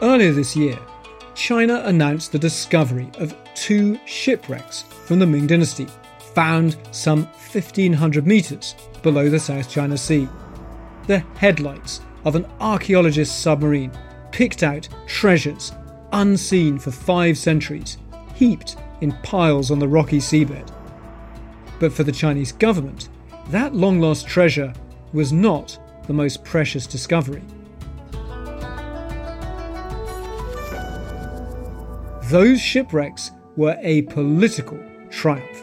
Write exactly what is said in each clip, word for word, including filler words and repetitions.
Earlier this year, China announced the discovery of two shipwrecks from the Ming Dynasty, found some fifteen hundred metres below the South China Sea. The headlights of an archaeologist's submarine picked out treasures unseen for five centuries, heaped in piles on the rocky seabed. But for the Chinese government, that long-lost treasure was not the most precious discovery. Those shipwrecks were a political triumph.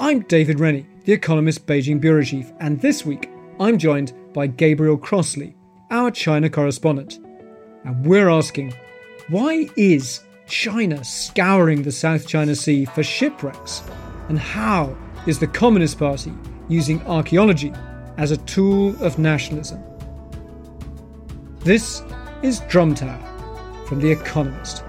I'm David Rennie, The Economist Beijing Bureau Chief, and this week I'm joined by Gabriel Crossley, our China correspondent. And we're asking, why is China scouring the South China Sea for shipwrecks? And how is the Communist Party using archaeology as a tool of nationalism? This is Drum Tower from The Economist.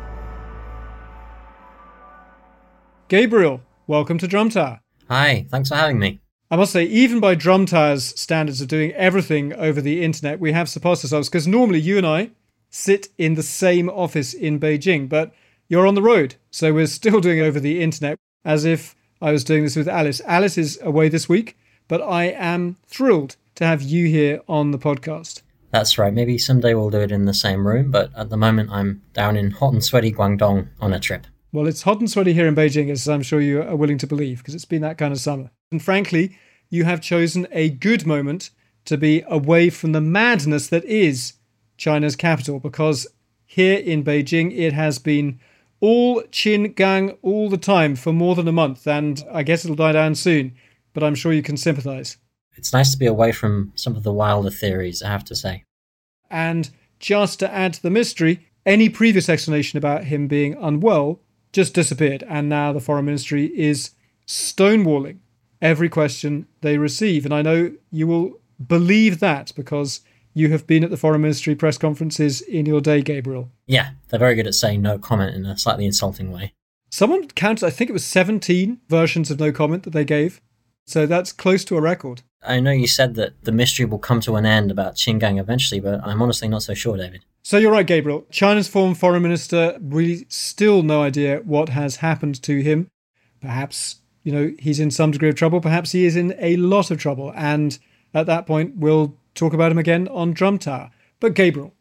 Gabriel, welcome to Drum Tower. Hi, thanks for having me. I must say, even by Drum Tower's standards of doing everything over the internet, we have surpassed ourselves, because normally you and I sit in the same office in Beijing, but you're on the road, so we're still doing it over the internet, as if I was doing this with Alice. Alice is away this week, but I am thrilled to have you here on the podcast. That's right. Maybe someday we'll do it in the same room, but at the moment I'm down in hot and sweaty Guangdong on a trip. Well, it's hot and sweaty here in Beijing, as I'm sure you are willing to believe, because it's been that kind of summer. And frankly, you have chosen a good moment to be away from the madness that is China's capital, because here in Beijing it has been all Qin Gang all the time for more than a month, and I guess it'll die down soon, but I'm sure you can sympathise. It's nice to be away from some of the wilder theories, I have to say. And just to add to the mystery, any previous explanation about him being unwell just disappeared. And now the Foreign Ministry is stonewalling every question they receive. And I know you will believe that because you have been at the Foreign Ministry press conferences in your day, Gabriel. Yeah, they're very good at saying no comment in a slightly insulting way. Someone counted, I think it was seventeen versions of no comment that they gave. So that's close to a record. I know you said that the mystery will come to an end about Qin Gang eventually, but I'm honestly not so sure, David. So you're right, Gabriel. China's former foreign minister, really still no idea what has happened to him. Perhaps, you know, he's in some degree of trouble. Perhaps he is in a lot of trouble. And at that point, we'll talk about him again on Drum Tower. But Gabriel,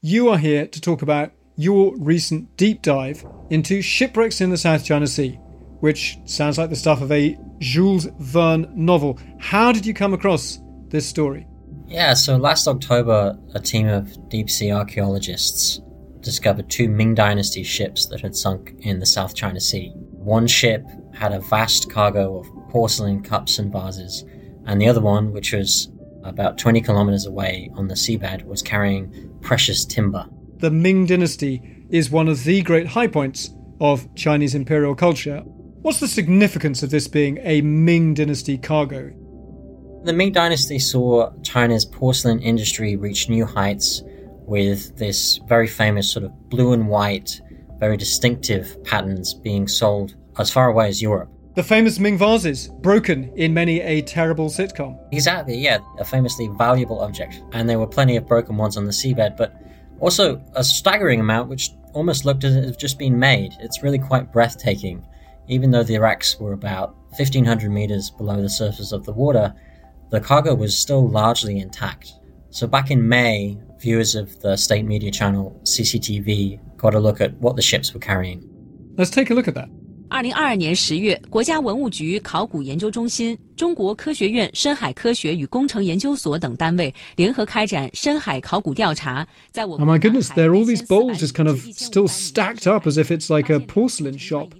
you are here to talk about your recent deep dive into shipwrecks in the South China Sea, which sounds like the stuff of a Jules Verne novel. How did you come across this story? Yeah, so last October, a team of deep-sea archaeologists discovered two Ming Dynasty ships that had sunk in the South China Sea. One ship had a vast cargo of porcelain cups and vases, and the other one, which was about twenty kilometers away on the seabed, was carrying precious timber. The Ming Dynasty is one of the great high points of Chinese imperial culture. What's the significance of this being a Ming Dynasty cargo? The Ming Dynasty saw China's porcelain industry reach new heights with this very famous sort of blue and white, very distinctive patterns being sold as far away as Europe. The famous Ming vases, broken in many a terrible sitcom. Exactly, yeah, a famously valuable object. And there were plenty of broken ones on the seabed, but also a staggering amount which almost looked as if it had just been made. It's really quite breathtaking. Even though the wrecks were about fifteen hundred meters below the surface of the water, the cargo was still largely intact. So back in May, viewers of the state media channel C C T V got a look at what the ships were carrying. Let's take a look at that. 二零二二年十月，国家文物局考古研究中心、中国科学院深海科学与工程研究所等单位联合开展深海考古调查。在我们 Oh my goodness, there are all these bowls just kind of still stacked up as if it's like a porcelain shop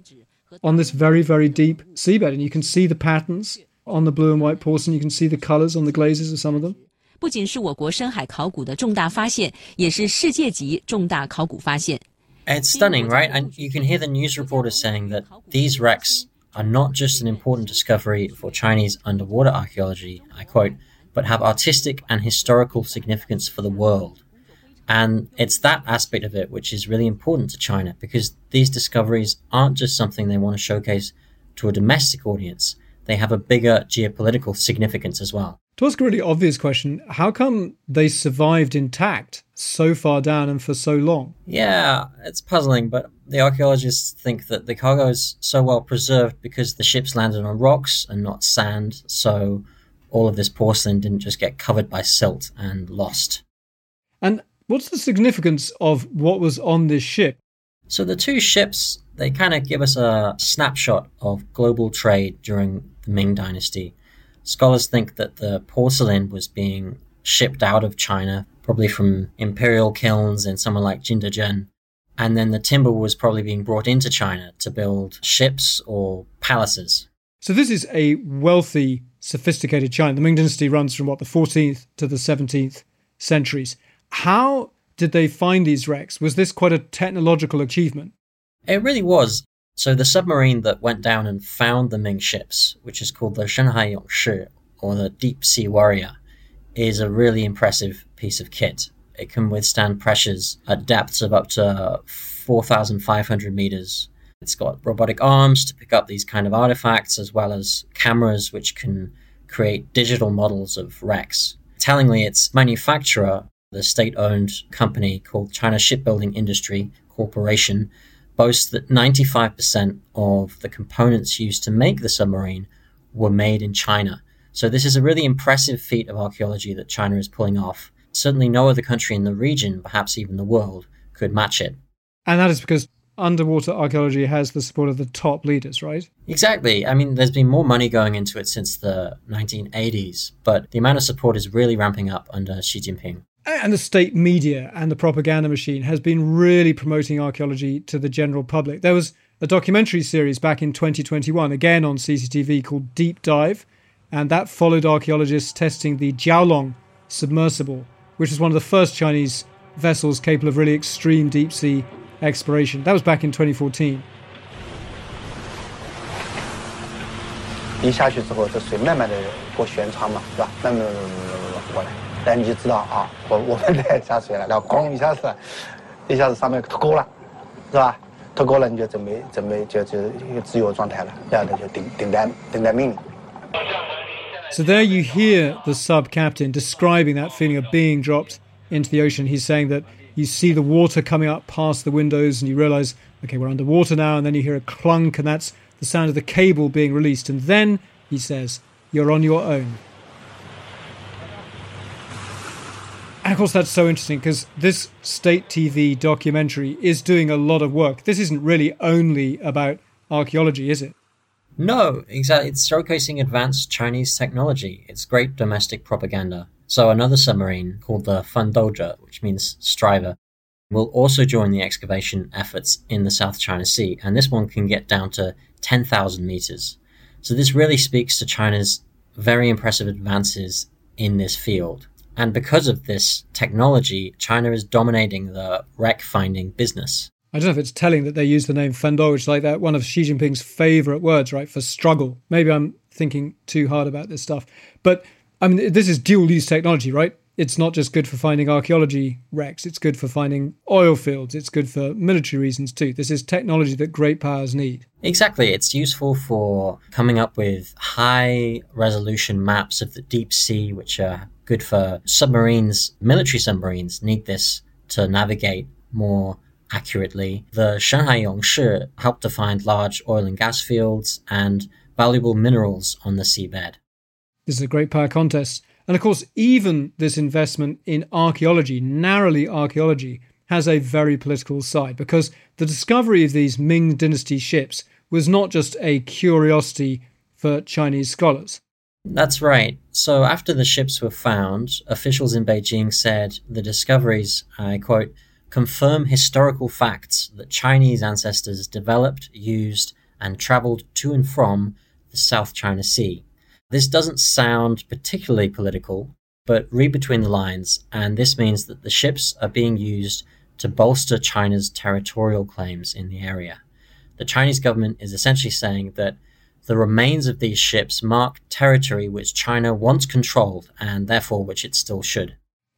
on this very, very deep seabed. And you can see the patterns on the blue and white porcelain. You can see the colors on the glazes of some of them. 不仅是我国深海考古的重大发现，也是世界级重大考古发现。 It's stunning, right? And you can hear the news reporters saying that these wrecks are not just an important discovery for Chinese underwater archaeology, I quote, but have artistic and historical significance for the world. And it's that aspect of it which is really important to China, because these discoveries aren't just something they want to showcase to a domestic audience. They have a bigger geopolitical significance as well. To ask a really obvious question, how come they survived intact so far down and for so long? Yeah, it's puzzling, but the archaeologists think that the cargo is so well preserved because the ships landed on rocks and not sand, so all of this porcelain didn't just get covered by silt and lost. And what's the significance of what was on this ship? So the two ships, they kind of give us a snapshot of global trade during the Ming Dynasty. Scholars think that the porcelain was being shipped out of China, probably from imperial kilns in somewhere like Jingdezhen. And then the timber was probably being brought into China to build ships or palaces. So this is a wealthy, sophisticated China. The Ming Dynasty runs from, what, the fourteenth to the seventeenth centuries. How did they find these wrecks? Was this quite a technological achievement? It really was. So the submarine that went down and found the Ming ships, which is called the Shenhai Yongshi, or the Deep Sea Warrior, is a really impressive piece of kit. It can withstand pressures at depths of up to four thousand five hundred meters. It's got robotic arms to pick up these kind of artifacts, as well as cameras which can create digital models of wrecks. Tellingly, its manufacturer, the state-owned company called China Shipbuilding Industry Corporation, boasts that ninety-five percent of the components used to make the submarine were made in China. So this is a really impressive feat of archaeology that China is pulling off. Certainly no other country in the region, perhaps even the world, could match it. And that is because underwater archaeology has the support of the top leaders, right? Exactly. I mean, there's been more money going into it since the nineteen eighties, but the amount of support is really ramping up under Xi Jinping. And the state media and the propaganda machine has been really promoting archaeology to the general public. There was a documentary series back in twenty twenty-one, again on C C T V, called Deep Dive, and that followed archaeologists testing the Jiaolong submersible, which was one of the first Chinese vessels capable of really extreme deep-sea exploration. That was back in twenty fourteen. 一下去之后，这水慢慢的过悬舱嘛，是吧？慢慢慢慢慢慢过来。 但你就知道啊，我我们得下水了，然后咣一下子，一下子上面脱钩了，是吧？脱钩了你就准备准备就就自由状态了，这样的就顶顶单顶单命令。So there you hear the sub captain describing that feeling of being dropped into the ocean. He's saying that you see the water coming up past the windows and you realize, okay, we're underwater now. And then you hear a clunk, and that's the sound of the cable being released. And then he says, "You're on your own." And of course, that's so interesting because this state T V documentary is doing a lot of work. This isn't really only about archaeology, is it? No, exactly. It's showcasing advanced Chinese technology. It's great domestic propaganda. So another submarine called the Fendouzhe, which means striver, will also join the excavation efforts in the South China Sea. And this one can get down to ten thousand meters. So this really speaks to China's very impressive advances in this field. And because of this technology, China is dominating the wreck-finding business. I don't know if it's telling that they use the name Fendouzhe, which is like that, one of Xi Jinping's favourite words, right, for struggle. Maybe I'm thinking too hard about this stuff. But, I mean, this is dual-use technology, right? It's not just good for finding archaeology wrecks. It's good for finding oil fields. It's good for military reasons too. This is technology that great powers need. Exactly. It's useful for coming up with high-resolution maps of the deep sea, which are good for submarines. Military submarines need this to navigate more accurately. The Shenhai Yongshi helped to find large oil and gas fields and valuable minerals on the seabed. This is a great power contest. And of course, even this investment in archaeology, narrowly archaeology, has a very political side because the discovery of these Ming Dynasty ships was not just a curiosity for Chinese scholars. That's right. So after the ships were found, officials in Beijing said the discoveries, I quote, confirm historical facts that Chinese ancestors developed, used, and traveled to and from the South China Sea. This doesn't sound particularly political, but read between the lines, and this means that the ships are being used to bolster China's territorial claims in the area. The Chinese government is essentially saying that the remains of these ships mark territory which China once controlled, and therefore which it still should.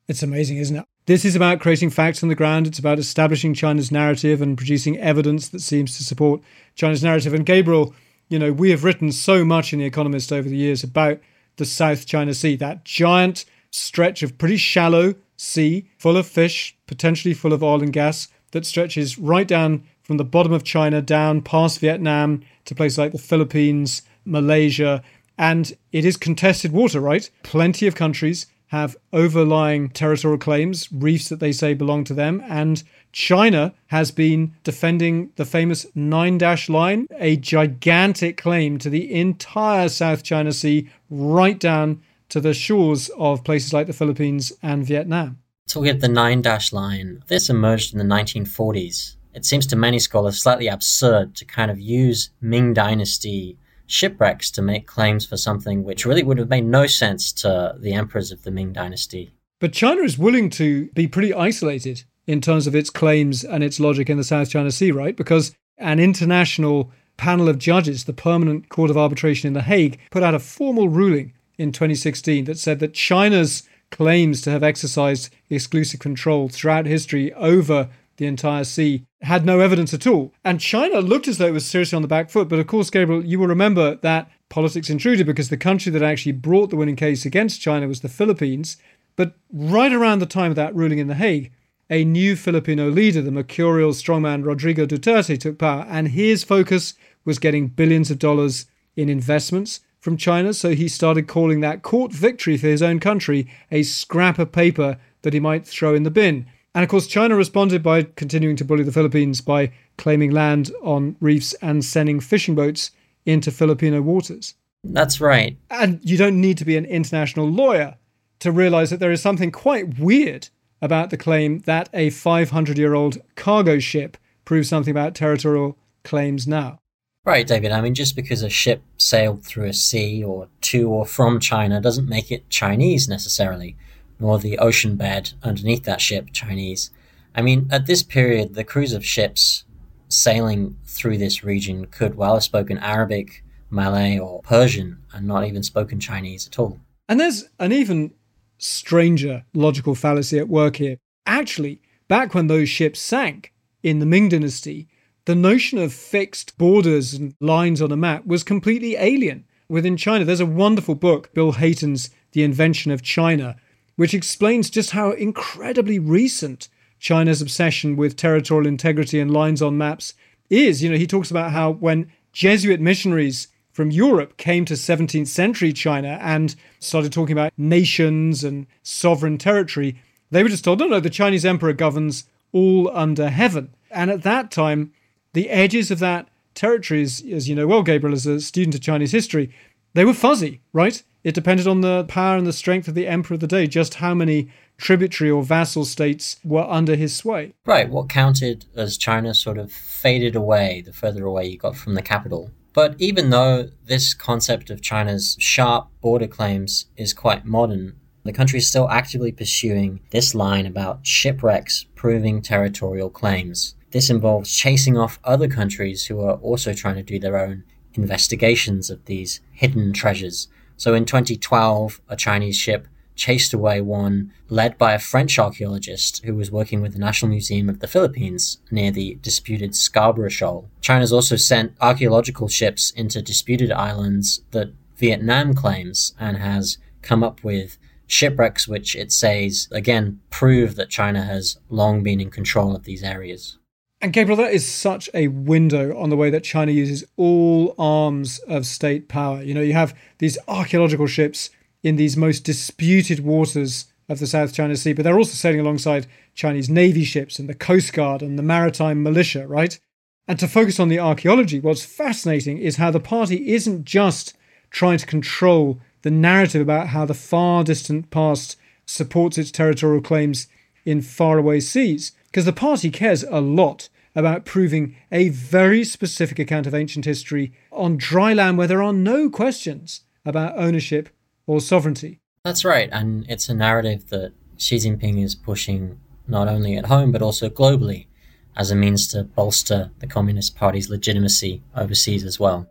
It's amazing, isn't it? This is about creating facts on the ground. It's about establishing China's narrative and producing evidence that seems to support China's narrative. And Gabriel, you know, we have written so much in The Economist over the years about the South China Sea, that giant stretch of pretty shallow sea, full of fish, potentially full of oil and gas, that stretches right down from the bottom of China down past Vietnam to places like the Philippines, Malaysia. And it is contested water, right? Plenty of countries have overlying territorial claims, reefs that they say belong to them. And China has been defending the famous Nine Dash Line, a gigantic claim to the entire South China Sea, right down to the shores of places like the Philippines and Vietnam. Talking of the Nine Dash Line, this emerged in the nineteen forties. It seems to many scholars slightly absurd to kind of use Ming Dynasty shipwrecks to make claims for something which really would have made no sense to the emperors of the Ming Dynasty. But China is willing to be pretty isolated in terms of its claims and its logic in the South China Sea, right? Because an international panel of judges, the Permanent Court of Arbitration in The Hague, put out a formal ruling in twenty sixteen that said that China's claims to have exercised exclusive control throughout history over the entire sea had no evidence at all. And China looked as though it was seriously on the back foot. But of course, Gabriel, you will remember that politics intruded, because the country that actually brought the winning case against China was the Philippines. But right around the time of that ruling in The Hague, a new Filipino leader, the mercurial strongman Rodrigo Duterte, took power. And his focus was getting billions of dollars in investments from China. So he started calling that court victory for his own country a scrap of paper that he might throw in the bin. And of course, China responded by continuing to bully the Philippines by claiming land on reefs and sending fishing boats into Filipino waters. That's right. And you don't need to be an international lawyer to realize that there is something quite weird about the claim that a five hundred year old cargo ship proves something about territorial claims now. Right, David. I mean, just because a ship sailed through a sea or to or from China doesn't make it Chinese necessarily, nor the ocean bed underneath that ship Chinese. I mean, at this period, the crews of ships sailing through this region could well have spoken Arabic, Malay, or Persian, and not even spoken Chinese at all. And there's an even stranger logical fallacy at work here. Actually, back when those ships sank in the Ming Dynasty, the notion of fixed borders and lines on a map was completely alien within China. There's a wonderful book, Bill Hayton's The Invention of China, which explains just how incredibly recent China's obsession with territorial integrity and lines on maps is. You know, he talks about how when Jesuit missionaries from Europe came to seventeenth century China and started talking about nations and sovereign territory, they were just told, no, no, the Chinese emperor governs all under heaven. And at that time, the edges of that territory, is, as you know well, Gabriel, as a student of Chinese history, they were fuzzy, right? It depended on the power and the strength of the emperor of the day, just how many tributary or vassal states were under his sway. Right, what counted as China sort of faded away the further away you got from the capital. But even though this concept of China's sharp border claims is quite modern, the country is still actively pursuing this line about shipwrecks proving territorial claims. This involves chasing off other countries who are also trying to do their own investigations of these hidden treasures. So in twenty twelve, a Chinese ship chased away one led by a French archaeologist who was working with the National Museum of the Philippines near the disputed Scarborough Shoal. China's also sent archaeological ships into disputed islands that Vietnam claims, and has come up with shipwrecks which it says, again, prove that China has long been in control of these areas. And Gabriel, that is such a window on the way that China uses all arms of state power. You know, you have these archaeological ships in these most disputed waters of the South China Sea, but they're also sailing alongside Chinese Navy ships and the Coast Guard and the maritime militia, right? And to focus on the archaeology, what's fascinating is how the party isn't just trying to control the narrative about how the far distant past supports its territorial claims in faraway seas, because the party cares a lot about proving a very specific account of ancient history on dry land where there are no questions about ownership or sovereignty. That's right, and it's a narrative that Xi Jinping is pushing not only at home but also globally as a means to bolster the Communist Party's legitimacy overseas as well.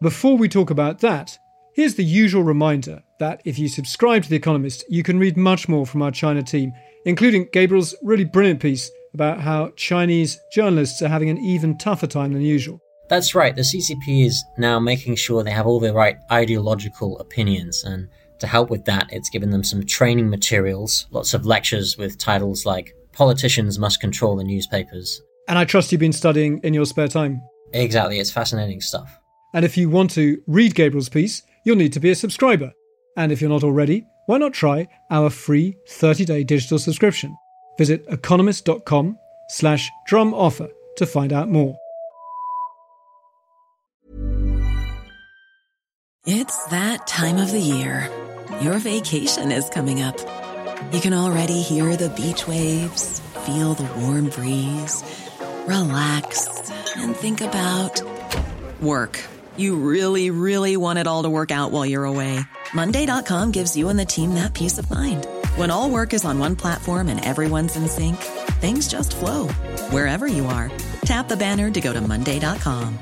Before we talk about that, here's the usual reminder that if you subscribe to The Economist, you can read much more from our China team, including Gabriel's really brilliant piece about how Chinese journalists are having an even tougher time than usual. That's right, the C C P is now making sure they have all the right ideological opinions, and to help with that, it's given them some training materials, lots of lectures with titles like Politicians Must Control the Newspapers. And I trust you've been studying in your spare time. Exactly, it's fascinating stuff. And if you want to read Gabriel's piece, you'll need to be a subscriber. And if you're not already, why not try our free thirty-day digital subscription? Visit economist.com slash drum offer to find out more. It's that time of the year. Your vacation is coming up. You can already hear the beach waves, feel the warm breeze, relax, and think about work. You really, really want it all to work out while you're away. Monday dot com gives you and the team that peace of mind. When all work is on one platform and everyone's in sync, things just flow. Wherever you are, tap the banner to go to Monday dot com.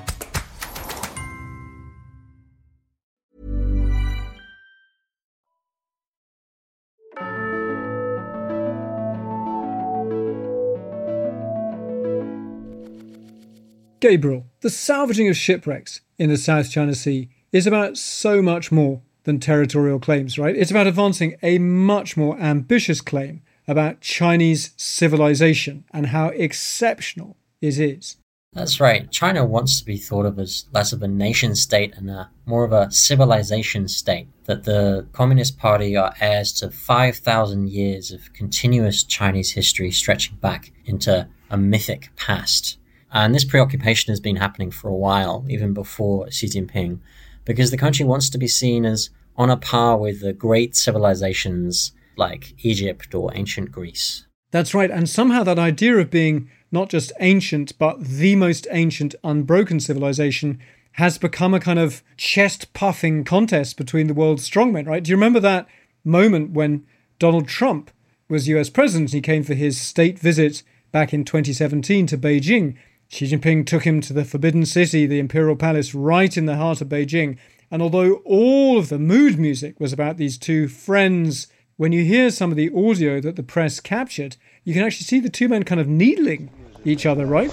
Gabriel, the salvaging of shipwrecks in the South China Sea is about so much more than territorial claims, right? It's about advancing a much more ambitious claim about Chinese civilization and how exceptional it is. That's right. China wants to be thought of as less of a nation state and a, more of a civilization state, that the Communist Party are heirs to five thousand years of continuous Chinese history stretching back into a mythic past. And this preoccupation has been happening for a while, even before Xi Jinping, because the country wants to be seen as on a par with the great civilizations like Egypt or ancient Greece. That's right. And somehow that idea of being not just ancient, but the most ancient unbroken civilization has become a kind of chest-puffing contest between the world's strongmen, right? Do you remember that moment when Donald Trump was U S president? He came for his state visit back in twenty seventeen to Beijing. Xi Jinping took him to the Forbidden City, the Imperial Palace, right in the heart of Beijing. And although all of the mood music was about these two friends, when you hear some of the audio that the press captured, you can actually see the two men kind of needling each other, right?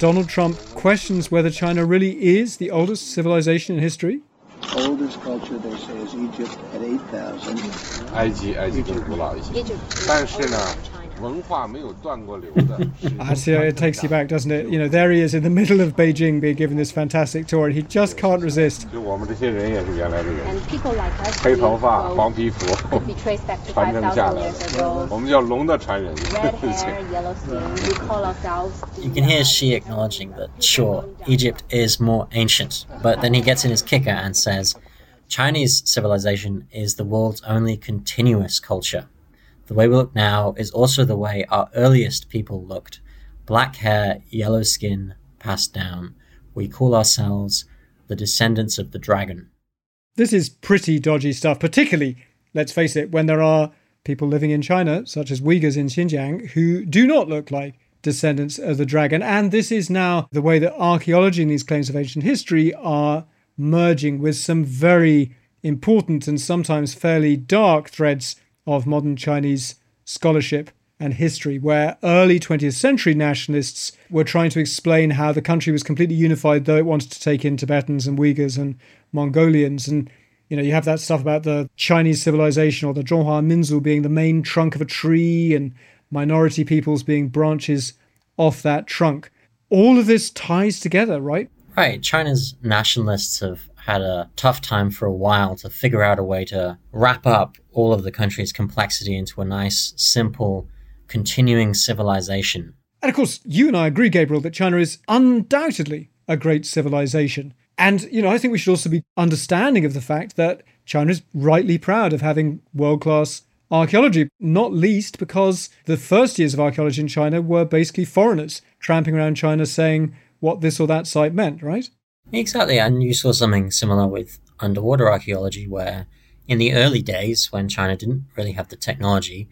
Donald Trump questions whether China really is the oldest civilization in history. Oldest culture, they say, is Egypt at eight thousand. Egypt. I see, it takes you back, doesn't it? You know, there he is in the middle of Beijing being given this fantastic tour, and he just can't resist. And people like us, we could be traced back to five thousand years ago. Red hair, yellow skin, we call ourselves... You can hear Xi acknowledging that, sure, Egypt is more ancient, but then he gets in his kicker and says, Chinese civilization is the world's only continuous culture. The way we look now is also the way our earliest people looked. Black hair, yellow skin, passed down. We call ourselves the descendants of the dragon. This is pretty dodgy stuff, particularly, let's face it, when there are people living in China, such as Uyghurs in Xinjiang, who do not look like descendants of the dragon. And this is now the way that archaeology and these claims of ancient history are merging with some very important and sometimes fairly dark threads of modern Chinese scholarship and history, where early twentieth century nationalists were trying to explain how the country was completely unified, though it wanted to take in Tibetans and Uyghurs and Mongolians. And, you know, you have that stuff about the Chinese civilization or the Zhonghua Minzu being the main trunk of a tree and minority peoples being branches off that trunk. All of this ties together, right? Right. China's nationalists have had a tough time for a while to figure out a way to wrap up all of the country's complexity into a nice, simple, continuing civilization. And of course, you and I agree, Gabriel, that China is undoubtedly a great civilization. And, you know, I think we should also be understanding of the fact that China is rightly proud of having world-class archaeology, not least because the first years of archaeology in China were basically foreigners tramping around China saying what this or that site meant, right? Exactly. And you saw something similar with underwater archaeology, where in the early days when China didn't really have the technology,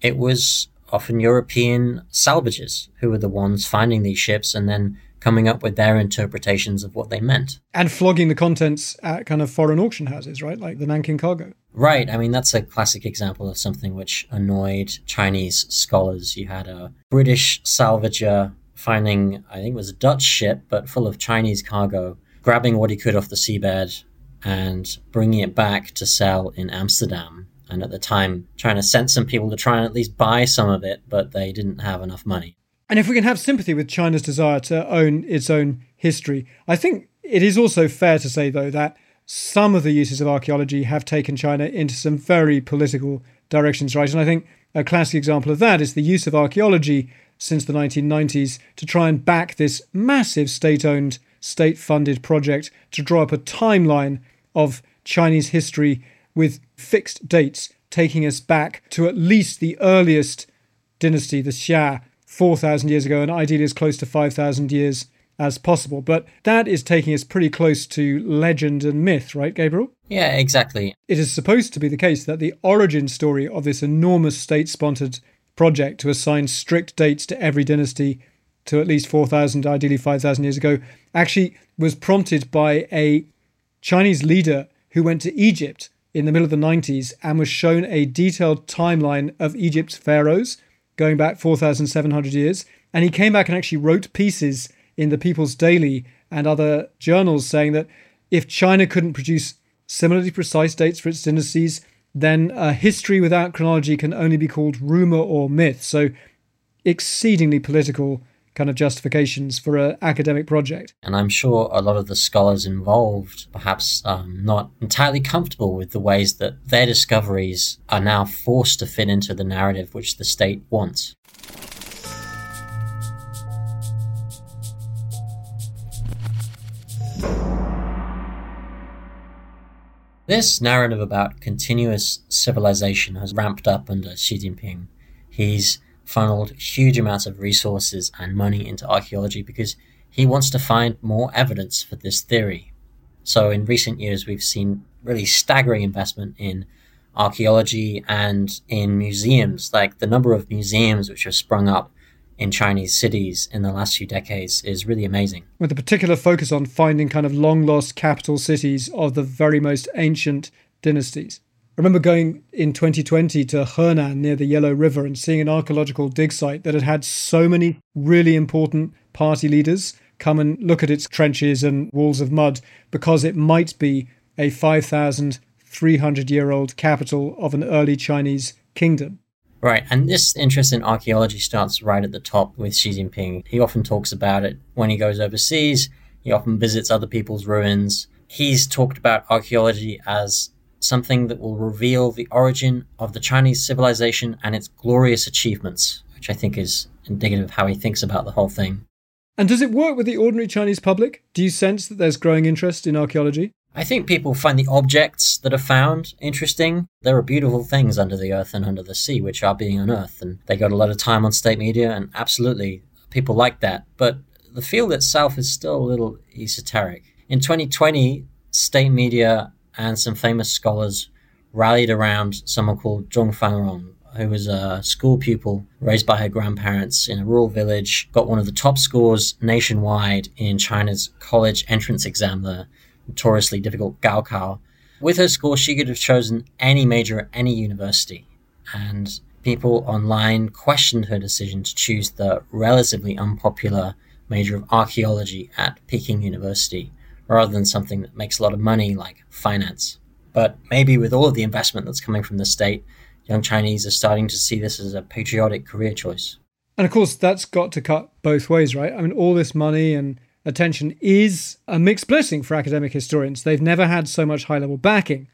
it was often European salvagers who were the ones finding these ships and then coming up with their interpretations of what they meant. And flogging the contents at kind of foreign auction houses, right? Like the Nanking cargo. Right. I mean, that's a classic example of something which annoyed Chinese scholars. You had a British salvager finding, I think it was a Dutch ship, but full of Chinese cargo, grabbing what he could off the seabed and bringing it back to sell in Amsterdam. And at the time, China sent some people to try and at least buy some of it, but they didn't have enough money. And if we can have sympathy with China's desire to own its own history, I think it is also fair to say, though, that some of the uses of archaeology have taken China into some very political directions, right? And I think a classic example of that is the use of archaeology since the nineteen nineties to try and back this massive state-owned, state-funded project to draw up a timeline of Chinese history with fixed dates, taking us back to at least the earliest dynasty, the Xia, four thousand years ago, and ideally as close to five thousand years as possible. But that is taking us pretty close to legend and myth, right, Gabriel? Yeah, exactly. It is supposed to be the case that the origin story of this enormous state-sponsored project to assign strict dates to every dynasty to at least four thousand, ideally five thousand years ago, actually was prompted by a Chinese leader who went to Egypt in the middle of the nineties and was shown a detailed timeline of Egypt's pharaohs, going back four thousand seven hundred years. And he came back and actually wrote pieces in the People's Daily and other journals saying that if China couldn't produce similarly precise dates for its dynasties, then a history without chronology can only be called rumour or myth. So exceedingly political kind of justifications for an academic project. And I'm sure a lot of the scholars involved perhaps um, not entirely comfortable with the ways that their discoveries are now forced to fit into the narrative which the state wants. This narrative about continuous civilization has ramped up under Xi Jinping. He's funneled huge amounts of resources and money into archaeology because he wants to find more evidence for this theory. So in recent years, we've seen really staggering investment in archaeology and in museums. Like the number of museums which have sprung up in Chinese cities in the last few decades is really amazing. With a particular focus on finding kind of long-lost capital cities of the very most ancient dynasties. I remember going in twenty twenty to Henan near the Yellow River and seeing an archaeological dig site that had had so many really important party leaders come and look at its trenches and walls of mud because it might be a five thousand three hundred year old capital of an early Chinese kingdom. Right, and this interest in archaeology starts right at the top with Xi Jinping. He often talks about it when he goes overseas. He often visits other people's ruins. He's talked about archaeology as something that will reveal the origin of the Chinese civilization and its glorious achievements, which I think is indicative of how he thinks about the whole thing. And does it work with the ordinary Chinese public? Do you sense that there's growing interest in archaeology? I think people find the objects that are found interesting. There are beautiful things under the earth and under the sea which are being unearthed, and they got a lot of time on state media, and absolutely, people like that. But the field itself is still a little esoteric. In twenty twenty, state media and some famous scholars rallied around someone called Zhong Fangrong, who was a school pupil raised by her grandparents in a rural village, got one of the top scores nationwide in China's college entrance exam, the notoriously difficult gaokao. With her score, she could have chosen any major at any university, and people online questioned her decision to choose the relatively unpopular major of archaeology at Peking University, rather than something that makes a lot of money like finance. But maybe with all of the investment that's coming from the state, young Chinese are starting to see this as a patriotic career choice. And of course, that's got to cut both ways, right? I mean, all this money and attention is a mixed blessing for academic historians. They've never had so much high-level backing.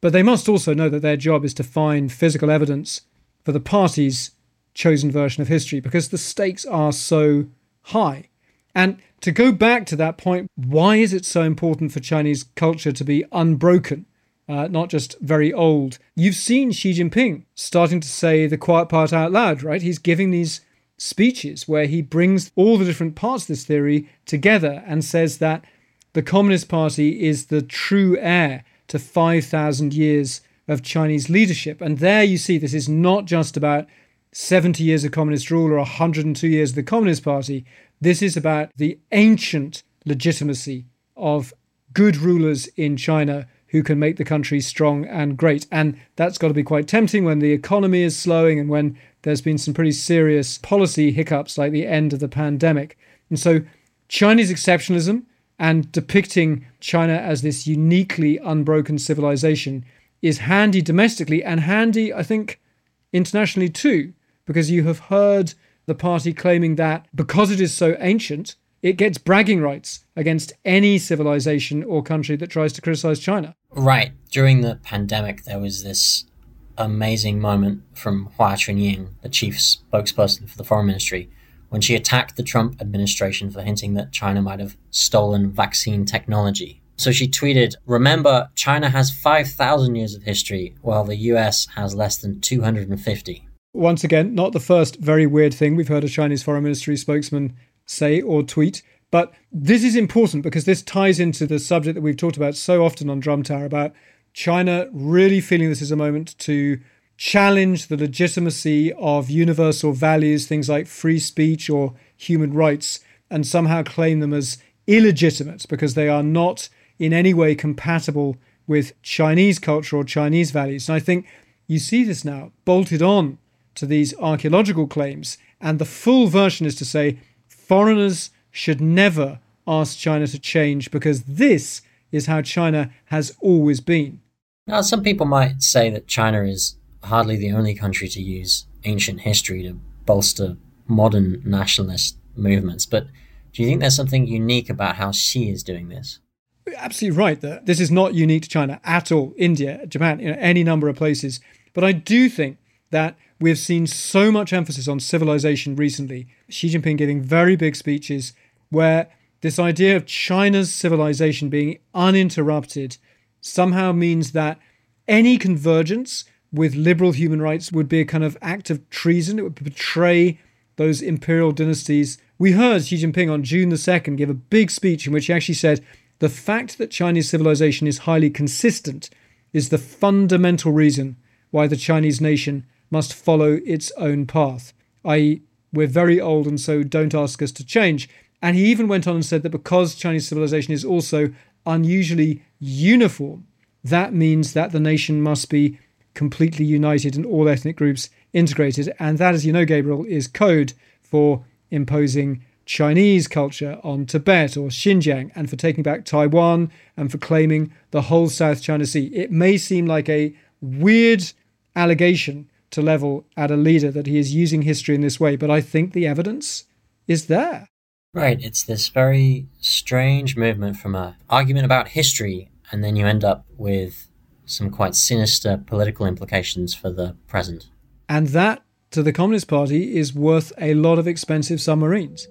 But they must also know that their job is to find physical evidence for the parties chosen version of history because the stakes are so high. And to go back to that point, why is it so important for Chinese culture to be unbroken, uh, not just very old? You've seen Xi Jinping starting to say the quiet part out loud, right? He's giving these speeches where he brings all the different parts of this theory together and says that the Communist Party is the true heir to five thousand years of Chinese leadership. And there you see, this is not just about seventy years of communist rule or one hundred two years of the Communist Party. This is about the ancient legitimacy of good rulers in China who can make the country strong and great. And that's got to be quite tempting when the economy is slowing and when there's been some pretty serious policy hiccups like the end of the pandemic. And so Chinese exceptionalism and depicting China as this uniquely unbroken civilization is handy domestically and handy, I think, internationally too, because you have heard the party claiming that because it is so ancient, it gets bragging rights against any civilization or country that tries to criticize China. Right. During the pandemic, there was this amazing moment from Hua Chunying, the chief spokesperson for the foreign ministry, when she attacked the Trump administration for hinting that China might have stolen vaccine technology. So she tweeted, "Remember, China has five thousand years of history, while the U S has less than two hundred fifty. Once again, not the first very weird thing we've heard a Chinese foreign ministry spokesman say or tweet. But this is important because this ties into the subject that we've talked about so often on Drum Tower about China really feeling this is a moment to challenge the legitimacy of universal values, things like free speech or human rights, and somehow claim them as illegitimate because they are not in any way compatible with Chinese culture or Chinese values. And I think you see this now bolted on to these archaeological claims. And the full version is to say foreigners should never ask China to change because this is how China has always been. Now, some people might say that China is hardly the only country to use ancient history to bolster modern nationalist movements. But do you think there's something unique about how Xi is doing this? Absolutely right. That this is not unique to China at all. India, Japan, you know, any number of places. But I do think that we've seen so much emphasis on civilization recently. Xi Jinping giving very big speeches where this idea of China's civilization being uninterrupted somehow means that any convergence with liberal human rights would be a kind of act of treason. It would betray those imperial dynasties. We heard Xi Jinping on June the second give a big speech in which he actually said, "The fact that Chinese civilization is highly consistent is the fundamental reason why the Chinese nation must follow its own path," that is, we're very old and so don't ask us to change. And he even went on and said that because Chinese civilization is also unusually uniform, that means that the nation must be completely united and all ethnic groups integrated. And that, as you know, Gabriel, is code for imposing Chinese culture on Tibet or Xinjiang and for taking back Taiwan and for claiming the whole South China Sea. It may seem like a weird allegation to level at a leader that he is using history in this way, but I think the evidence is there. Right. It's this very strange movement from an argument about history, and then you end up with some quite sinister political implications for the present. And that, to the Communist Party, is worth a lot of expensive submarines.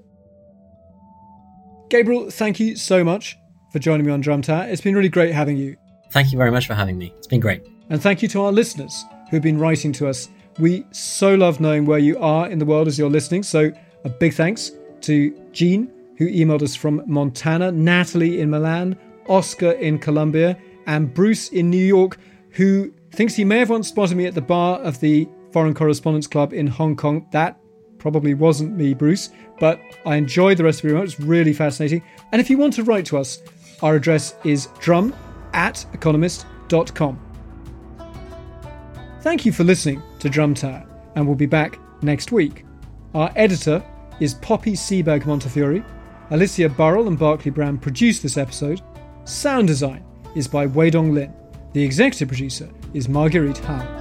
Gabriel, thank you so much for joining me on Drum Tower. It's been really great having you. Thank you very much for having me. It's been great. And thank you to our listeners who've been writing to us. We so love knowing where you are in the world as you're listening. So a big thanks to Jean, who emailed us from Montana, Natalie in Milan, Oscar in Colombia, and Bruce in New York, who thinks he may have once spotted me at the bar of the Foreign Correspondents Club in Hong Kong. That probably wasn't me, Bruce, but I enjoyed the rest of your remarks. It's really fascinating. And if you want to write to us, our address is drum at economist dot com. Thank you for listening to Drum Tower, and we'll be back next week. Our editor is Poppy Seaberg Montefiore. Alicia Burrell and Barclay Brown produced this episode. Sound design is by Weidong Lin. The executive producer is Marguerite Han.